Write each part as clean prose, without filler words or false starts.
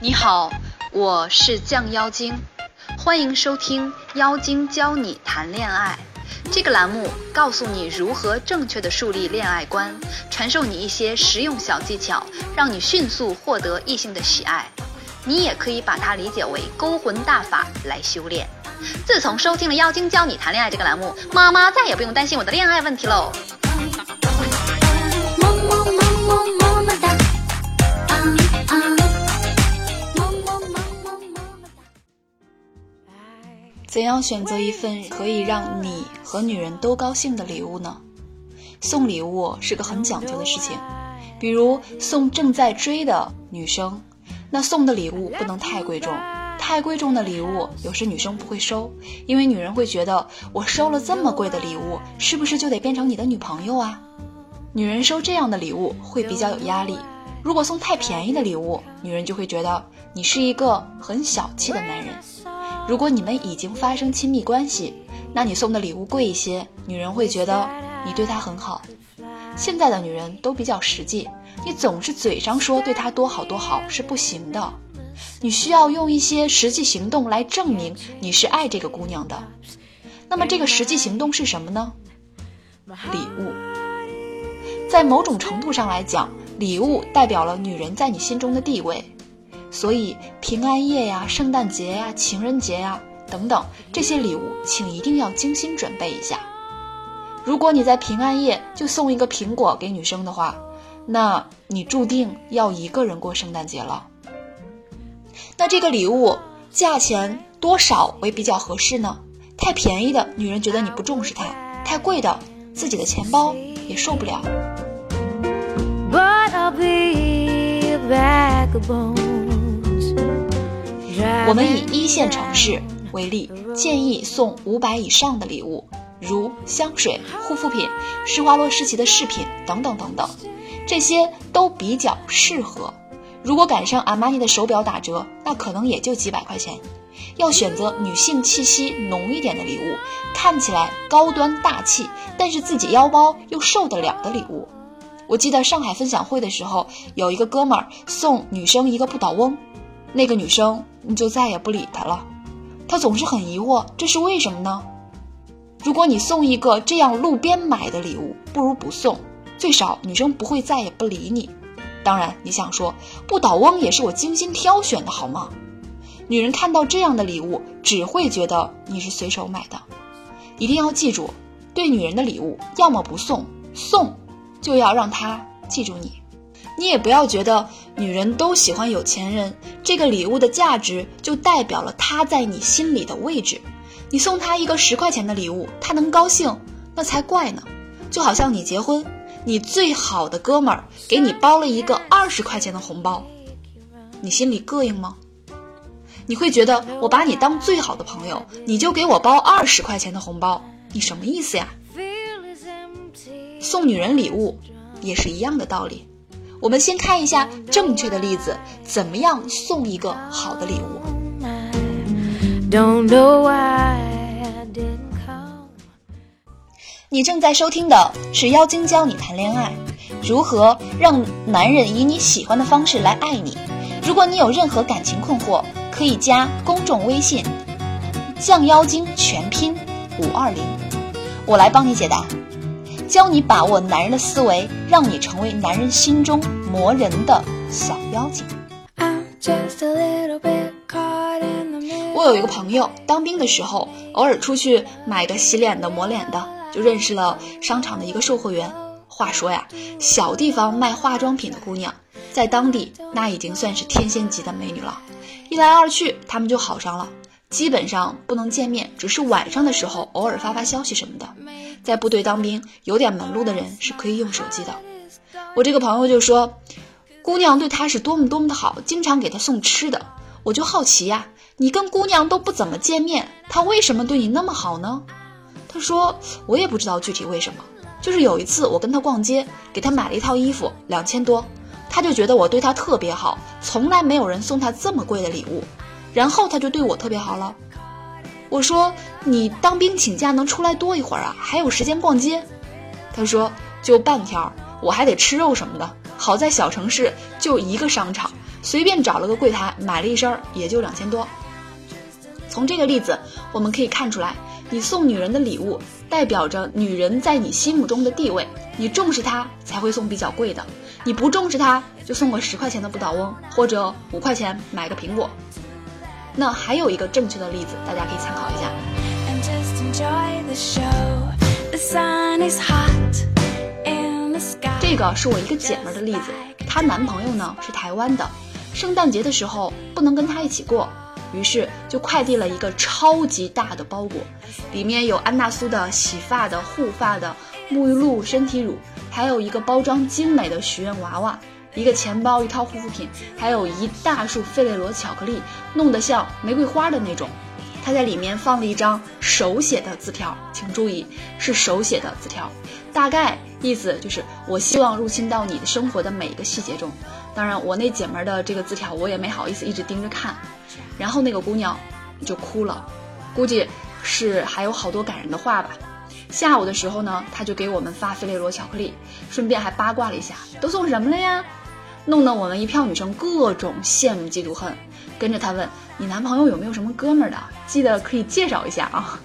你好，我是降妖精，欢迎收听妖精教你谈恋爱。这个栏目告诉你如何正确的树立恋爱观，传授你一些实用小技巧，让你迅速获得异性的喜爱。你也可以把它理解为勾魂大法来修炼。自从收听了妖精教你谈恋爱这个栏目，妈妈再也不用担心我的恋爱问题喽。怎样选择一份可以让你和女人都高兴的礼物呢？送礼物是个很讲究的事情，比如送正在追的女生，那送的礼物不能太贵重，太贵重的礼物有时女生不会收，因为女人会觉得我收了这么贵的礼物，是不是就得变成你的女朋友啊？女人收这样的礼物会比较有压力。如果送太便宜的礼物，女人就会觉得你是一个很小气的男人。如果你们已经发生亲密关系，那你送的礼物贵一些，女人会觉得你对她很好。现在的女人都比较实际，你总是嘴上说对她多好多好是不行的，你需要用一些实际行动来证明你是爱这个姑娘的。那么这个实际行动是什么呢？礼物。在某种程度上来讲，礼物代表了女人在你心中的地位，所以平安夜呀、圣诞节呀、情人节呀等等，这些礼物请一定要精心准备一下。如果你在平安夜就送一个苹果给女生的话，那你注定要一个人过圣诞节了。那这个礼物价钱多少为比较合适呢？太便宜的女人觉得你不重视她，太贵的自己的钱包也受不了。 But I'll be a vagabond。我们以一线城市为例，建议送500以上的礼物，如香水、护肤品、施华洛世奇的饰品等等等等，这些都比较适合。如果赶上阿玛尼的手表打折，那可能也就几百块钱。要选择女性气息浓一点的礼物，看起来高端大气，但是自己腰包又受得了的礼物。我记得上海分享会的时候，有一个哥们儿送女生一个不倒翁，那个女生你就再也不理她了，她总是很疑惑，这是为什么呢？如果你送一个这样路边买的礼物，不如不送，最少女生不会再也不理你。当然你想说，不倒翁也是我精心挑选的好吗？女人看到这样的礼物只会觉得你是随手买的。一定要记住，对女人的礼物要么不送，送就要让她记住你。你也不要觉得女人都喜欢有钱人，这个礼物的价值就代表了她在你心里的位置。你送她一个10块钱的礼物，她能高兴，那才怪呢。就好像你结婚，你最好的哥们儿给你包了一个20块钱的红包，你心里膈应吗？你会觉得我把你当最好的朋友，你就给我包20块钱的红包，你什么意思呀？送女人礼物也是一样的道理。我们先看一下正确的例子，怎么样送一个好的礼物。你正在收听的是妖精教你谈恋爱，如何让男人以你喜欢的方式来爱你。如果你有任何感情困惑，可以加公众微信降妖精全拼520，我来帮你解答，教你把握男人的思维，让你成为男人心中磨人的小妖精。我有一个朋友，当兵的时候偶尔出去买个洗脸的、抹脸的，就认识了商场的一个售货员。话说呀，小地方卖化妆品的姑娘在当地那已经算是天仙级的美女了，一来二去他们就好上了，基本上不能见面，只是晚上的时候偶尔发消息什么的。在部队当兵，有点门路的人是可以用手机的。我这个朋友就说，姑娘对他是多么多么的好，经常给他送吃的。我就好奇呀，你跟姑娘都不怎么见面，她为什么对你那么好呢？他说，我也不知道具体为什么，就是有一次我跟他逛街，给他买了一套衣服，2000多，他就觉得我对他特别好，从来没有人送他这么贵的礼物，然后他就对我特别好了。我说，你当兵请假能出来多一会儿啊，还有时间逛街？他说，就半天，我还得吃肉什么的，好在小城市就一个商场，随便找了个柜台买了一身也就2000多。从这个例子我们可以看出来，你送女人的礼物代表着女人在你心目中的地位，你重视她才会送比较贵的，你不重视她就送个10块钱的不倒翁，或者5块钱买个苹果。那还有一个正确的例子大家可以参考一下。 这个是我一个姐们的例子，她男朋友呢是台湾的，圣诞节的时候不能跟她一起过，于是就快递了一个超级大的包裹，里面有安娜苏的洗发的、护发的、沐浴露、身体乳，还有一个包装精美的许愿娃娃，一个钱包、一套护肤品，还有一大束费列罗巧克力，弄得像玫瑰花的那种。他在里面放了一张手写的字条，请注意是手写的字条，大概意思就是我希望入侵到你的生活的每一个细节中。当然我那姐们的这个字条我也没好意思一直盯着看，然后那个姑娘就哭了，估计是还有好多感人的话吧。下午的时候呢，她就给我们发费列罗巧克力，顺便还八卦了一下都送什么了呀，弄得我们一票女生各种羡慕嫉妒恨，跟着她问你男朋友有没有什么哥们儿的，记得可以介绍一下啊，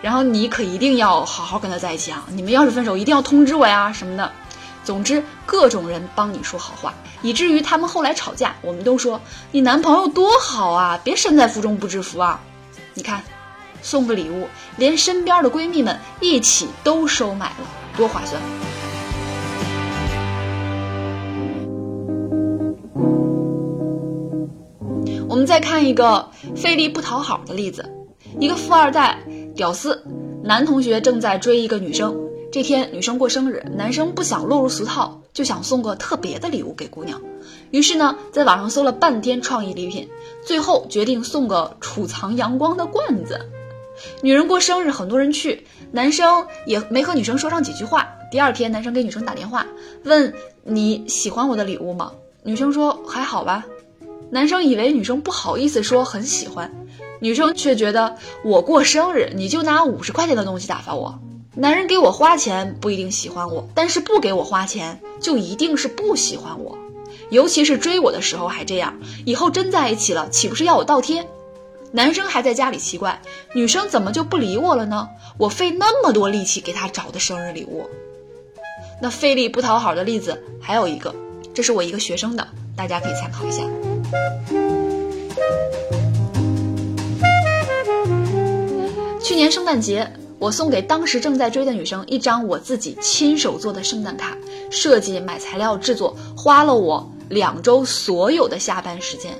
然后你可一定要好好跟他在一起啊，你们要是分手一定要通知我呀什么的。总之各种人帮你说好话，以至于他们后来吵架我们都说你男朋友多好啊，别身在福中不知福啊。你看送个礼物连身边的闺蜜们一起都收买了，多划算。我们再看一个费力不讨好的例子，一个富二代屌丝男同学正在追一个女生，这天女生过生日，男生不想落入俗套，就想送个特别的礼物给姑娘，于是呢在网上搜了半天创意礼品，最后决定送个储藏阳光的罐子。女人过生日很多人去，男生也没和女生说上几句话，第二天男生给女生打电话问你喜欢我的礼物吗，女生说还好吧，男生以为女生不好意思说很喜欢，女生却觉得我过生日你就拿50块钱的东西打发我，男人给我花钱不一定喜欢我，但是不给我花钱就一定是不喜欢我，尤其是追我的时候还这样，以后真在一起了岂不是要我倒贴。男生还在家里奇怪女生怎么就不理我了呢，我费那么多力气给他找的生日礼物。那费力不讨好的例子还有一个，这是我一个学生的，大家可以参考一下。去年圣诞节我送给当时正在追的女生一张我自己亲手做的圣诞卡，设计、买材料、制作，花了我2周所有的下班时间。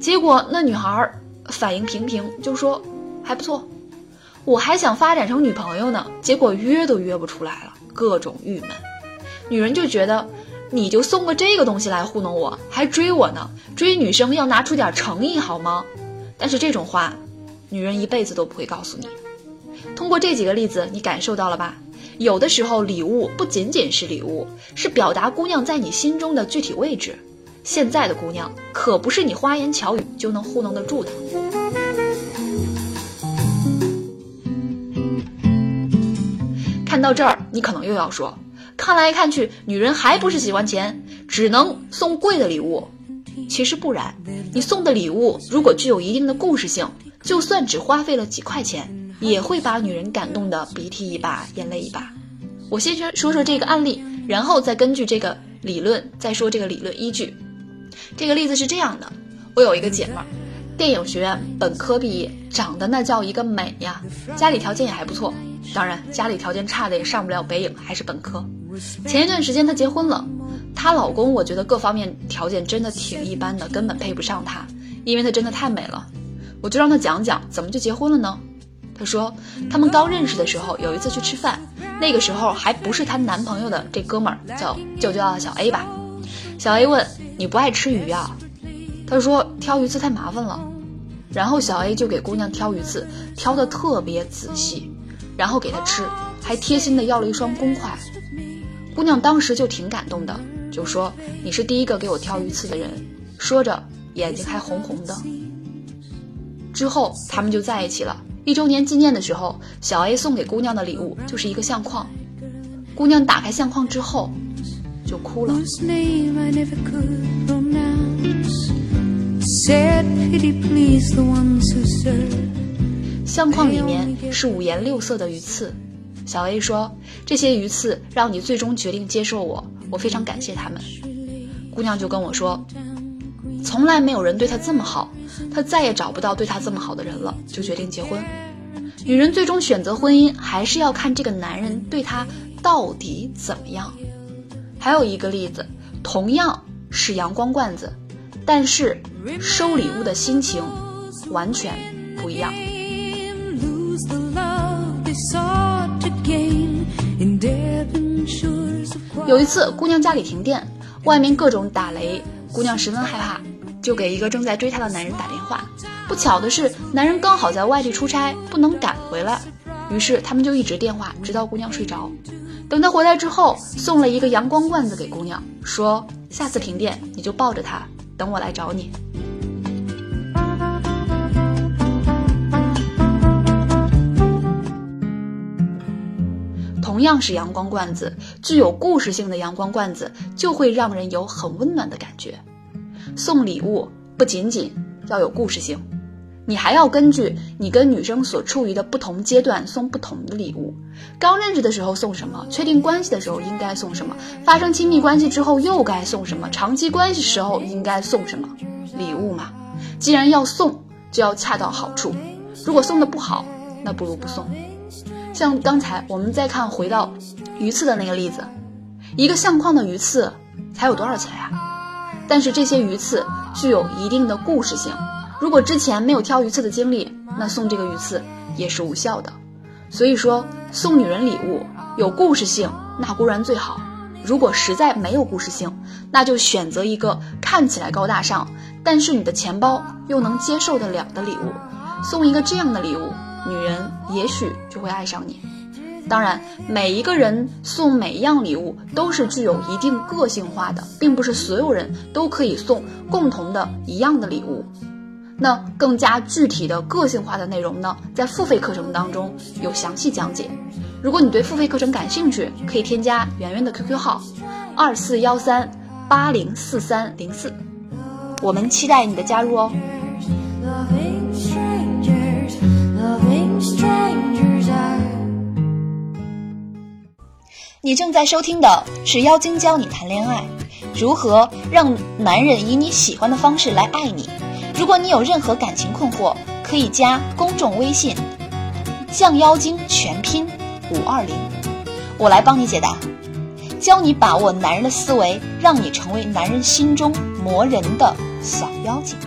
结果那女孩反应平平，就说还不错，我还想发展成女朋友呢，结果约都约不出来了，各种郁闷。女人就觉得你就送个这个东西来糊弄我，还追我呢，追女生要拿出点诚意好吗？但是这种话，女人一辈子都不会告诉你。通过这几个例子你感受到了吧，有的时候礼物不仅仅是礼物，是表达姑娘在你心中的具体位置，现在的姑娘可不是你花言巧语就能糊弄得住的。看到这儿你可能又要说，看来看去女人还不是喜欢钱，只能送贵的礼物。其实不然，你送的礼物如果具有一定的故事性，就算只花费了几块钱也会把女人感动的鼻涕一把眼泪一把。我先说说这个案例，然后再根据这个理论再说这个理论依据。这个例子是这样的，我有一个姐妹儿，电影学院本科毕业，长得那叫一个美呀，家里条件也还不错，当然家里条件差的也上不了北影，还是本科。前一段时间她结婚了，她老公我觉得各方面条件真的挺一般的，根本配不上她，因为她真的太美了。我就让她讲讲怎么就结婚了呢。她说他们刚认识的时候有一次去吃饭，那个时候还不是她男朋友的这哥们儿叫小 A 吧。小 A 问你不爱吃鱼啊，她说挑鱼刺太麻烦了，然后小 A 就给姑娘挑鱼刺，挑得特别仔细，然后给她吃，还贴心的要了一双公筷。姑娘当时就挺感动的，就说你是第一个给我挑鱼刺的人，说着眼睛还红红的。之后他们就在一起了。1周年纪念的时候，小 A 送给姑娘的礼物就是一个相框，姑娘打开相框之后就哭了。相框里面是五颜六色的鱼刺，小 A 说，这些鱼刺让你最终决定接受我，我非常感谢他们。姑娘就跟我说，从来没有人对她这么好，她再也找不到对她这么好的人了，就决定结婚。女人最终选择婚姻，还是要看这个男人对她到底怎么样。还有一个例子，同样是阳光罐子，但是收礼物的心情完全不一样。有一次姑娘家里停电，外面各种打雷，姑娘十分害怕，就给一个正在追她的男人打电话。不巧的是，男人刚好在外地出差，不能赶回来，于是他们就一直电话，直到姑娘睡着。等她回来之后，送了一个阳光罐子给姑娘，说下次停电你就抱着它，等我来找你。同样是阳光罐子，具有故事性的阳光罐子就会让人有很温暖的感觉。送礼物不仅仅要有故事性，你还要根据你跟女生所处于的不同阶段送不同的礼物。刚认识的时候送什么，确定关系的时候应该送什么，发生亲密关系之后又该送什么，长期关系时候应该送什么。礼物嘛，既然要送就要恰到好处，如果送的不好，那不如不送。像刚才我们再看回到鱼刺的那个例子，一个相框的鱼刺才有多少钱啊？但是这些鱼刺具有一定的故事性，如果之前没有挑鱼刺的经历，那送这个鱼刺也是无效的。所以说送女人礼物有故事性那固然最好，如果实在没有故事性，那就选择一个看起来高大上，但是你的钱包又能接受得了的礼物。送一个这样的礼物，女人也许就会爱上你。当然，每一个人送每一样礼物都是具有一定个性化的，并不是所有人都可以送共同的一样的礼物。那更加具体的个性化的内容呢，在付费课程当中有详细讲解。如果你对付费课程感兴趣，可以添加圆圆的 QQ 号2413804304，我们期待你的加入哦。你正在收听的是妖精教你谈恋爱，如何让男人以你喜欢的方式来爱你。如果你有任何感情困惑，可以加公众微信酱妖精全拼520，我来帮你解答，教你把握男人的思维，让你成为男人心中磨人的小妖精。